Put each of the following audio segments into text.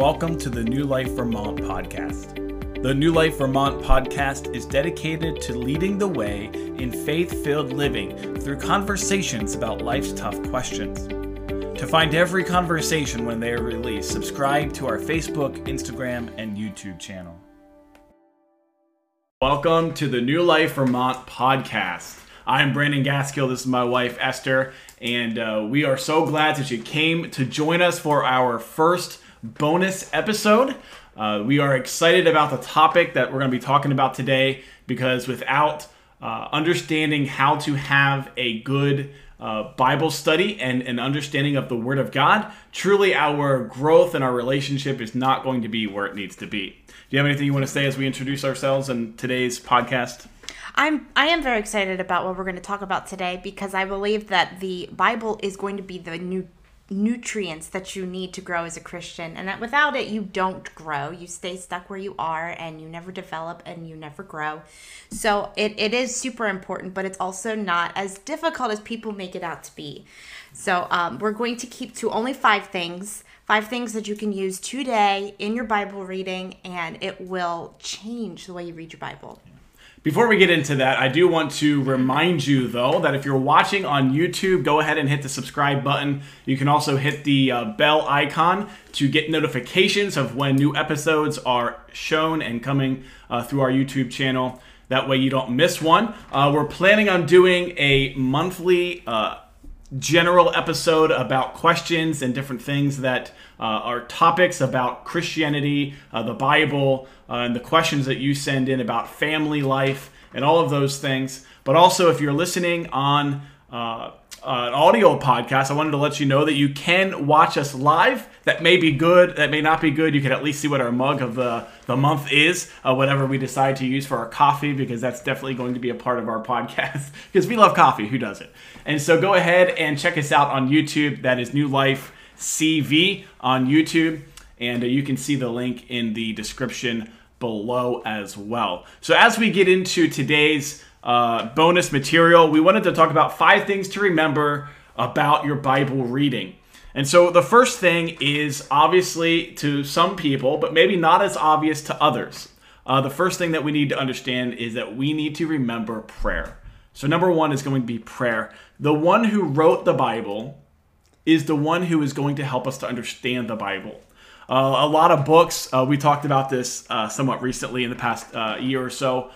welcome to the New Life Vermont podcast. The New Life Vermont podcast is dedicated to leading the way in faith-filled living through conversations about life's tough questions. To find every conversation when they are released, subscribe to our Facebook, Instagram, and YouTube channel. Welcome to the New Life Vermont podcast. I'm Brandon Gaskill. This is my wife, Esther, and we are so glad that you came to join us for our first bonus episode. We are excited about the topic that we're going to be talking about today, because without understanding how to have a good Bible study and an understanding of the Word of God, truly our growth and our relationship is not going to be where it needs to be. Do you have anything you want to say as we introduce ourselves in today's podcast? I am very excited about what we're going to talk about today, because I believe that the Bible is going to be the new nutrients that you need to grow as a Christian, and that without it you don't grow. You stay stuck where you are and you never develop and you never grow. So it is super important, but it's also not as difficult as people make it out to be. So we're going to keep to only five things that you can use today in your Bible reading, and it will change the way you read your Bible. Before we get into that, I do want to remind you, though, that if you're watching on YouTube, go ahead and hit the subscribe button. You can also hit the bell icon to get notifications of when new episodes are shown and coming through our YouTube channel. That way you don't miss one. We're planning on doing a monthly general episode about questions and different things that are topics about Christianity, the Bible, and the questions that you send in about family life and all of those things. But also, if you're listening on an audio podcast, I wanted to let you know that you can watch us live. That may be good, that may not be good. You can at least see what our mug of the month is, whatever we decide to use for our coffee, because that's definitely going to be a part of our podcast, because we love coffee. Who doesn't? And so go ahead and check us out on YouTube. That is New Life CV on YouTube, and you can see the link in the description below as well. So as we get into today's bonus material, we wanted to talk about 5 things to remember about your Bible reading. And so the first thing is obviously to some people, but maybe not as obvious to others. The first thing that we need to understand is that we need to remember prayer. So number 1 is going to be prayer. The one who wrote the Bible is the one who is going to help us to understand the Bible. A lot of books, we talked about this somewhat recently in the past year or so.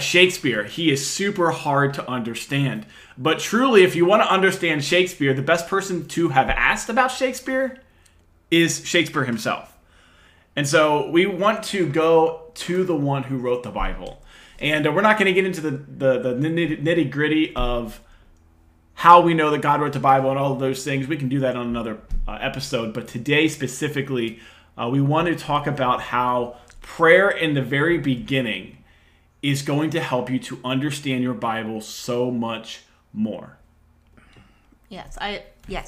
Shakespeare, he is super hard to understand. But truly, if you want to understand Shakespeare, the best person to have asked about Shakespeare is Shakespeare himself. And so we want to go to the one who wrote the Bible. And we're not going to get into the nitty-gritty of how we know that God wrote the Bible and all of those things. We can do that on another episode. But today specifically, we want to talk about how prayer in the very beginning is going to help you to understand your Bible so much more. Yes,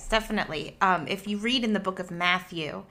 definitely. If you read in the book of Matthew,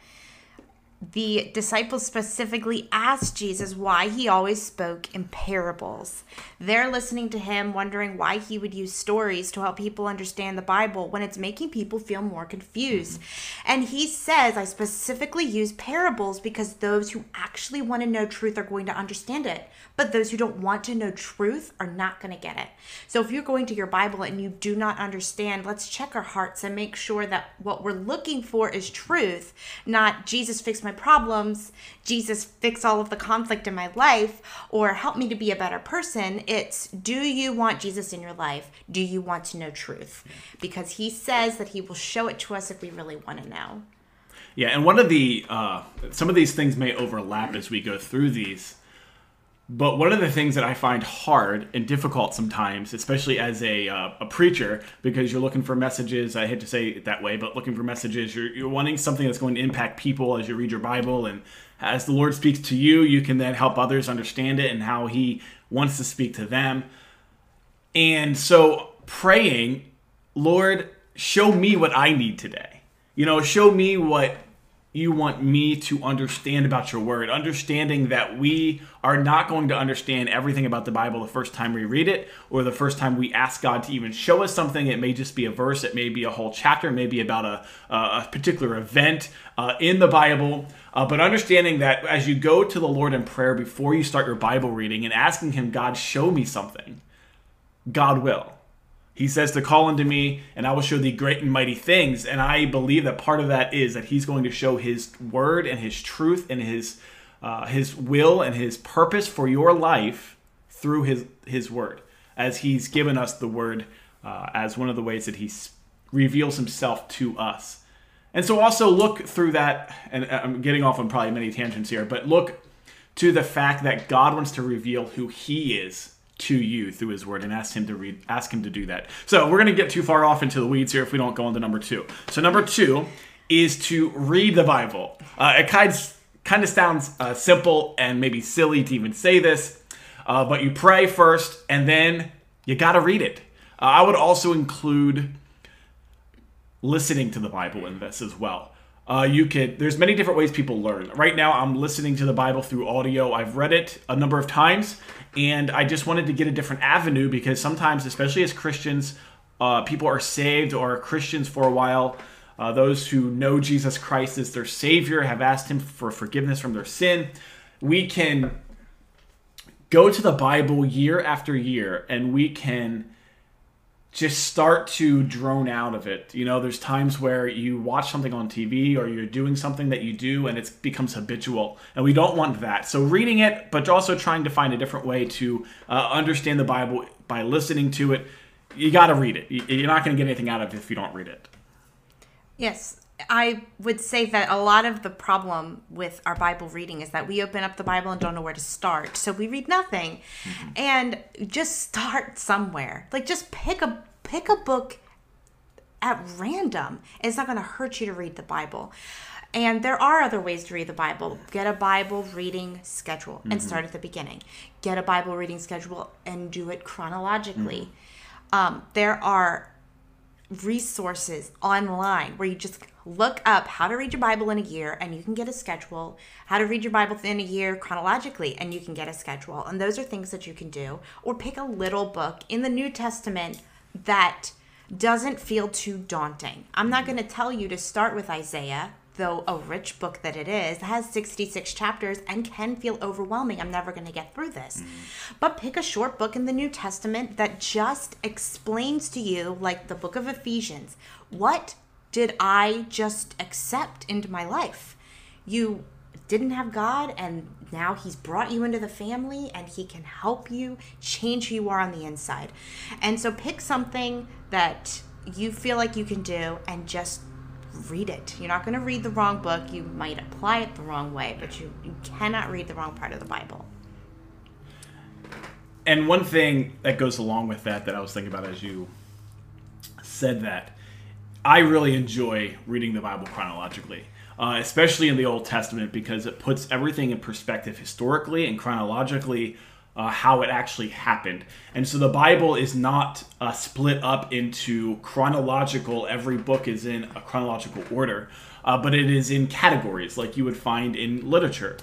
the disciples specifically asked Jesus why he always spoke in parables. They're listening to him, wondering why he would use stories to help people understand the Bible when it's making people feel more confused. And he says, I specifically use parables because those who actually want to know truth are going to understand it, but those who don't want to know truth are not going to get it. So if you're going to your Bible and you do not understand, let's check our hearts and make sure that what we're looking for is truth, not Jesus fix my problems, Jesus fix all of the conflict in my life, or help me to be a better person. It's, do you want Jesus in your life? Do you want to know truth? Because he says that he will show it to us if we really want to know. Yeah, and one of the some of these things may overlap as we go through these, but one of the things that I find hard and difficult sometimes, especially as a preacher, because you're looking for messages, I hate to say it that way, but looking for messages, you're wanting something that's going to impact people as you read your Bible. And as the Lord speaks to you, you can then help others understand it and how he wants to speak to them. And so praying, Lord, show me what I need today. You know, show me what you want me to understand about your word, understanding that we are not going to understand everything about the Bible the first time we read it or the first time we ask God to even show us something. It may just be a verse. It may be a whole chapter. It may be about a particular event in the Bible. But understanding that as you go to the Lord in prayer before you start your Bible reading and asking him, God, show me something, God will. He says to call unto me, and I will show thee great and mighty things. And I believe that part of that is that he's going to show his word and his truth and his will and his purpose for your life through his word, as he's given us the word as one of the ways that he reveals himself to us. And so also look through that, and I'm getting off on probably many tangents here, but look to the fact that God wants to reveal who he is to you through his word, and ask him to do that. So we're going to get too far off into the weeds here if we don't go into number two. So number two is to read the Bible. It kind of sounds simple and maybe silly to even say this, but you pray first and then you got to read it. I would also include listening to the Bible in this as well. There's many different ways people learn. Right now, I'm listening to the Bible through audio. I've read it a number of times, and I just wanted to get a different avenue because sometimes, especially as Christians, people are saved or are Christians for a while. Those who know Jesus Christ as their Savior have asked him for forgiveness from their sin. We can go to the Bible year after year, and we can just start to drone out of it. You know, there's times where you watch something on TV or you're doing something that you do and it becomes habitual, and we don't want that. So reading it, but also trying to find a different way to understand the Bible by listening to it. You got to read it. You're not going to get anything out of it if you don't read it. Yes, I would say that a lot of the problem with our Bible reading is that we open up the Bible and don't know where to start. So we read nothing. Mm-hmm. And just start somewhere. Like just pick a book at random. It's not going to hurt you to read the Bible. And there are other ways to read the Bible. Get a Bible reading schedule and mm-hmm. start at the beginning. Get a Bible reading schedule and do it chronologically. Mm-hmm. There are resources online where you just look up how to read your Bible in a year, and you can get a schedule, how to read your Bible in a year chronologically, and you can get a schedule. And those are things that you can do. Or pick a little book in the New Testament that doesn't feel too daunting. I'm not going to tell you to start with Isaiah, though a rich book that it is, it has 66 chapters and can feel overwhelming. I'm never going to get through this. Mm-hmm. But pick a short book in the New Testament that just explains to you, like the book of Ephesians, what did I just accept into my life? You didn't have God, and now he's brought you into the family, and he can help you change who you are on the inside. And so pick something that you feel like you can do and just read it. You're not going to read the wrong book. You might apply it the wrong way, but you cannot read the wrong part of the Bible. And one thing that goes along with that I was thinking about as you said that, I really enjoy reading the Bible chronologically, especially in the Old Testament, because it puts everything in perspective historically and chronologically, how it actually happened. And so the Bible is not split up into chronological. Every book is in a chronological order, but it is in categories like you would find in literature,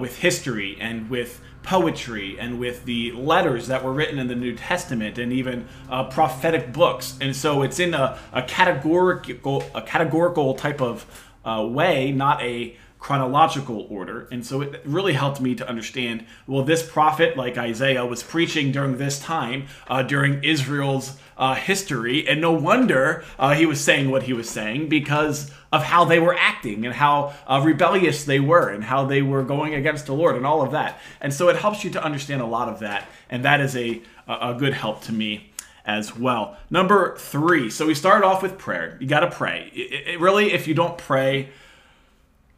with history and with poetry and with the letters that were written in the New Testament and even prophetic books. And so it's in a categorical type of way, not a chronological order. And so it really helped me to understand, well, this prophet like Isaiah was preaching during this time, during Israel's history, and no wonder he was saying what he was saying because of how they were acting and how rebellious they were and how they were going against the Lord and all of that. And so it helps you to understand a lot of that, and that is a good help to me as well. Number three, so we started off with prayer. You got to pray. It really, if you don't pray,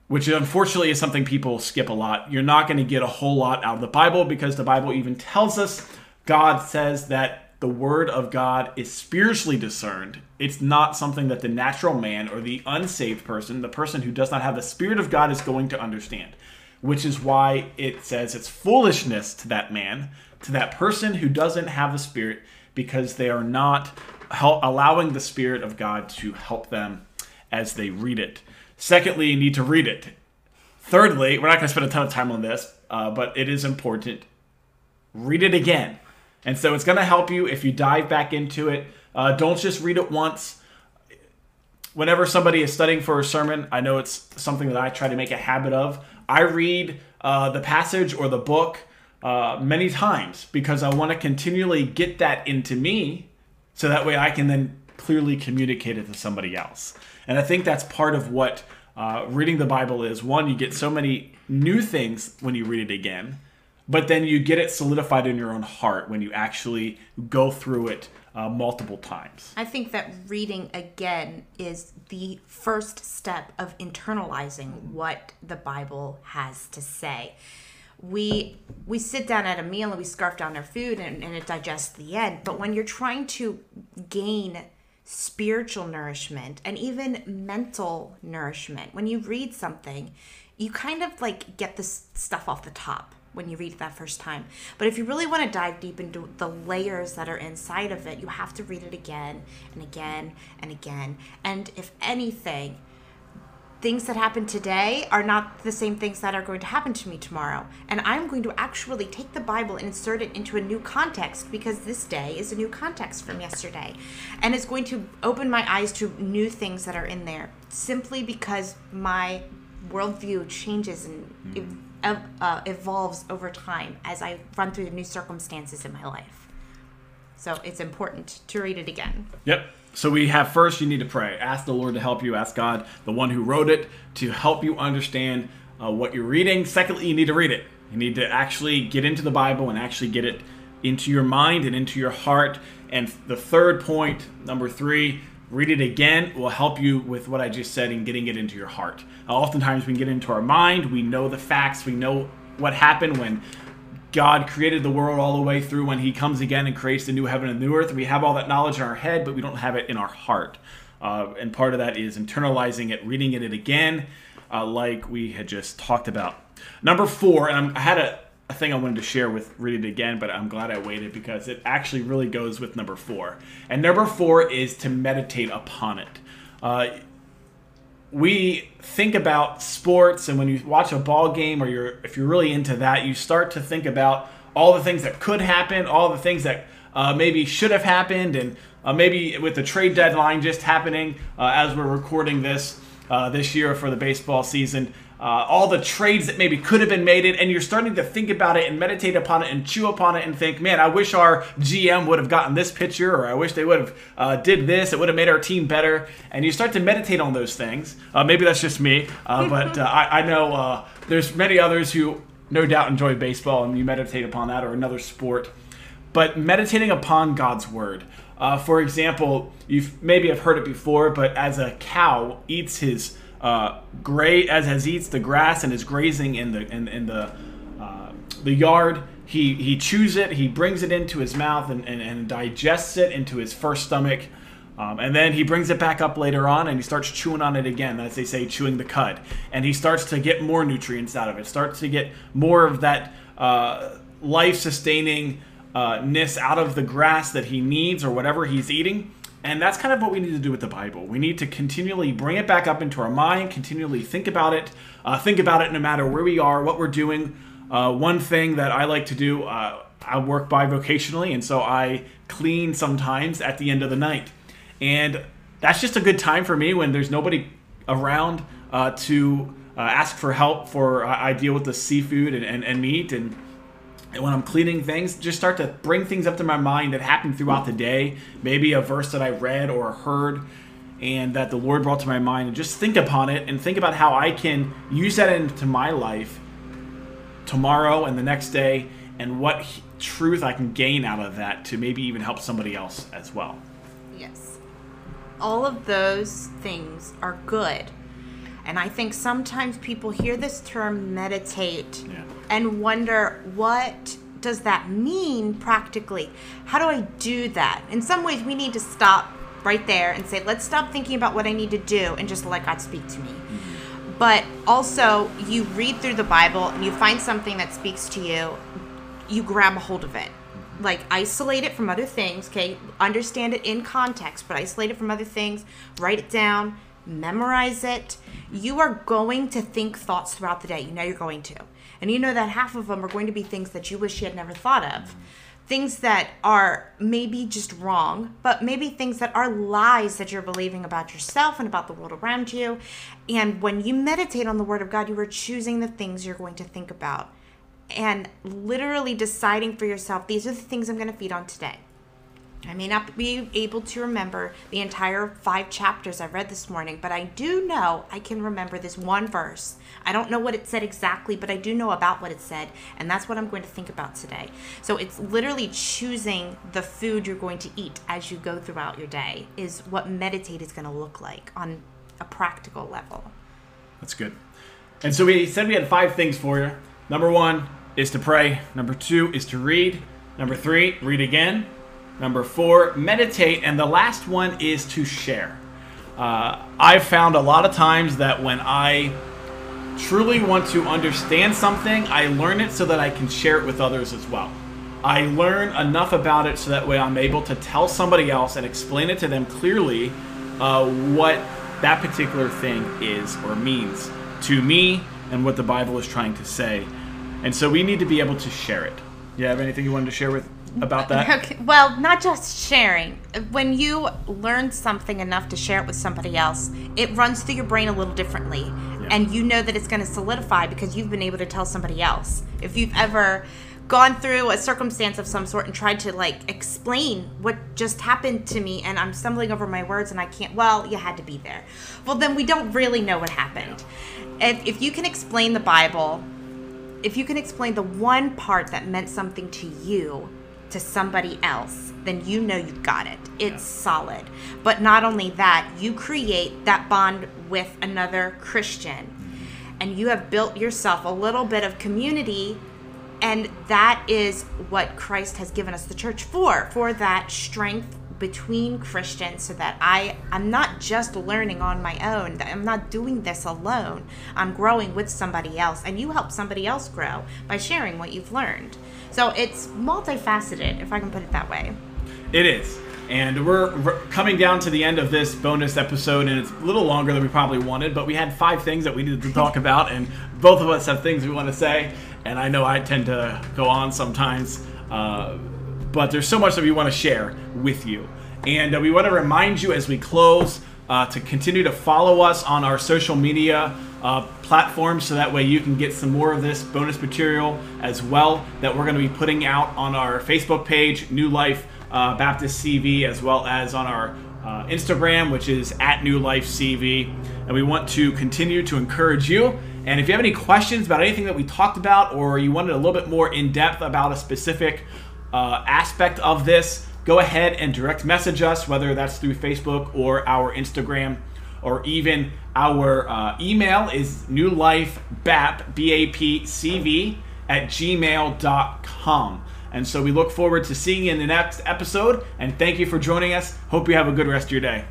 which unfortunately is something people skip a lot, you're not going to get a whole lot out of the Bible, because the Bible even tells us, God says that the word of God is spiritually discerned. It's not something that the natural man or the unsaved person, the person who does not have the Spirit of God, is going to understand, which is why it says it's foolishness to that man, to that person who doesn't have the Spirit, because they are not allowing the Spirit of God to help them as they read it. Secondly, you need to read it. Thirdly, we're not going to spend a ton of time on this, but it is important. Read it again. And so it's going to help you if you dive back into it. Don't just read it once. Whenever somebody is studying for a sermon, I know it's something that I try to make a habit of. I read the passage or the book many times because I want to continually get that into me so that way I can then clearly communicate it to somebody else. And I think that's part of what reading the Bible is. One, you get so many new things when you read it again, but then you get it solidified in your own heart when you actually go through it multiple times. I think that reading again is the first step of internalizing what the Bible has to say. We sit down at a meal and we scarf down our food and it digests the end. But when you're trying to gain spiritual nourishment and even mental nourishment, when you read something, you kind of like get this stuff off the top when you read it that first time. But if you really want to dive deep into the layers that are inside of it, you have to read it again and again and again. And if anything, things that happen today are not the same things that are going to happen to me tomorrow. And I'm going to actually take the Bible and insert it into a new context because this day is a new context from yesterday. And it's going to open my eyes to new things that are in there simply because my worldview changes and evolves over time as I run through the new circumstances in my life. So it's important to read it again. Yep. So we have first, you need to pray. Ask the Lord to help you. Ask God, the one who wrote it, to help you understand what you're reading. Secondly, you need to read it. You need to actually get into the Bible and actually get it into your mind and into your heart. And the third point, number three, read it again, will help you with what I just said in getting it into your heart. Oftentimes we can get into our mind. We know the facts. We know what happened when God created the world all the way through, when he comes again and creates the new heaven and new earth. We have all that knowledge in our head, but we don't have it in our heart. And part of that is internalizing it, reading it again, like we had just talked about. Number four, and I had a thing I wanted to share with read it again, but I'm glad I waited because it actually really goes with number four. And number four is to meditate upon it. We think about sports, and when you watch a ball game or if you're really into that, you start to think about all the things that could happen, all the things that maybe should have happened, and maybe with the trade deadline just happening as we're recording this this year for the baseball season, all the trades that maybe could have been made, and you're starting to think about it and meditate upon it and chew upon it and think, man, I wish our GM would have gotten this pitcher, or I wish they would have did this. It would have made our team better. And you start to meditate on those things. Maybe that's just me, but I know there's many others who no doubt enjoy baseball and you meditate upon that or another sport. But meditating upon God's word. For example, you've maybe have heard it before, but as a cow eats his eats the grass and is grazing in the yard, he chews it, he brings it into his mouth and digests it into his first stomach, and then he brings it back up later on and he starts chewing on it again, as they say, chewing the cud, and he starts to get more nutrients out of it, starts to get more of that life-sustaining ness out of the grass that he needs or whatever he's eating. And that's kind of what we need to do with the Bible. We need to continually bring it back up into our mind, continually think about it no matter where we are, what we're doing. One thing that I like to do, I work bivocationally, and so I clean sometimes at the end of the night. And that's just a good time for me when there's nobody around to ask for help for. I deal with the seafood and meat, and when I'm cleaning things, just start to bring things up to my mind that happened throughout the day. Maybe a verse that I read or heard and that the Lord brought to my mind, and just think upon it and think about how I can use that into my life tomorrow and the next day, and what truth I can gain out of that to maybe even help somebody else as well. Yes. All of those things are good. And I think sometimes people hear this term meditate and wonder, what does that mean practically? How do I do that? In some ways, we need to stop right there and say, let's stop thinking about what I need to do and just let God speak to me. Mm-hmm. But also, you read through the Bible and you find something that speaks to you, you grab a hold of it. Like, isolate it from other things, okay? Understand it in context, but isolate it from other things, write it down, memorize it. You are going to think thoughts throughout the day. You know you're going to. And you know that half of them are going to be things that you wish you had never thought of. Things that are maybe just wrong, but maybe things that are lies that you're believing about yourself and about the world around you. And when you meditate on the Word of God, you are choosing the things you're going to think about and literally deciding for yourself, these are the things I'm going to feed on today. I may not be able to remember the entire 5 chapters I read this morning, but I do know I can remember this one verse. I don't know what it said exactly, but I do know about what it said, and that's what I'm going to think about today. So it's literally choosing the food you're going to eat as you go throughout your day is what meditate is going to look like on a practical level. That's good. And so we said we had 5 things for you. Number 1 is to pray. Number 2 is to read. Number 3, read again. Number 4, meditate. And the last one is to share. I've found a lot of times that when I truly want to understand something, I learn it so that I can share it with others as well. I learn enough about it so that way I'm able to tell somebody else and explain it to them clearly what that particular thing is or means to me and what the Bible is trying to say. And so we need to be able to share it. You have anything you wanted to share with about that? Okay. Well, not just sharing. When you learn something enough to share it with somebody else, it runs through your brain a little differently. Yeah. And you know that it's going to solidify because you've been able to tell somebody else. If you've ever gone through a circumstance of some sort and tried to like explain what just happened to me and I'm stumbling over my words and I can't, well, you had to be there. Well, then we don't really know what happened. Yeah. If you can explain the Bible, if you can explain the one part that meant something to you to somebody else, then you know you got it. It's solid. But not only that, you create that bond with another Christian. And you have built yourself a little bit of community, and that is what Christ has given us the church for that strength between Christians, so that I'm not just learning on my own, that I'm not doing this alone. I'm growing with somebody else, and you help somebody else grow by sharing what you've learned. So it's multifaceted, if I can put it that way. It is. And we're coming down to the end of this bonus episode, and it's a little longer than we probably wanted, but we had 5 things that we needed to talk about, and both of us have things we want to say, and I know I tend to go on sometimes, but there's so much that we want to share with you. And we want to remind you as we close to continue to follow us on our social media platforms, so that way you can get some more of this bonus material as well that we're going to be putting out on our Facebook page, New Life Baptist CV, as well as on our Instagram, which is @NewLifeCV. And we want to continue to encourage you. And if you have any questions about anything that we talked about, or you wanted a little bit more in depth about a specific aspect of this, go ahead and direct message us, whether that's through Facebook or our Instagram, or even our email is newlifebapcv@gmail.com. And so we look forward to seeing you in the next episode, and thank you for joining us. Hope you have a good rest of your day.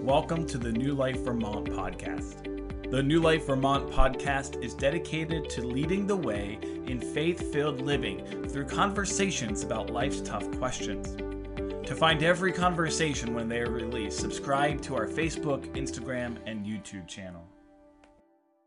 Welcome to the New Life Vermont podcast. The New Life Vermont podcast is dedicated to leading the way in faith-filled living through conversations about life's tough questions. To find every conversation when they are released, subscribe to our Facebook, Instagram, and YouTube channel.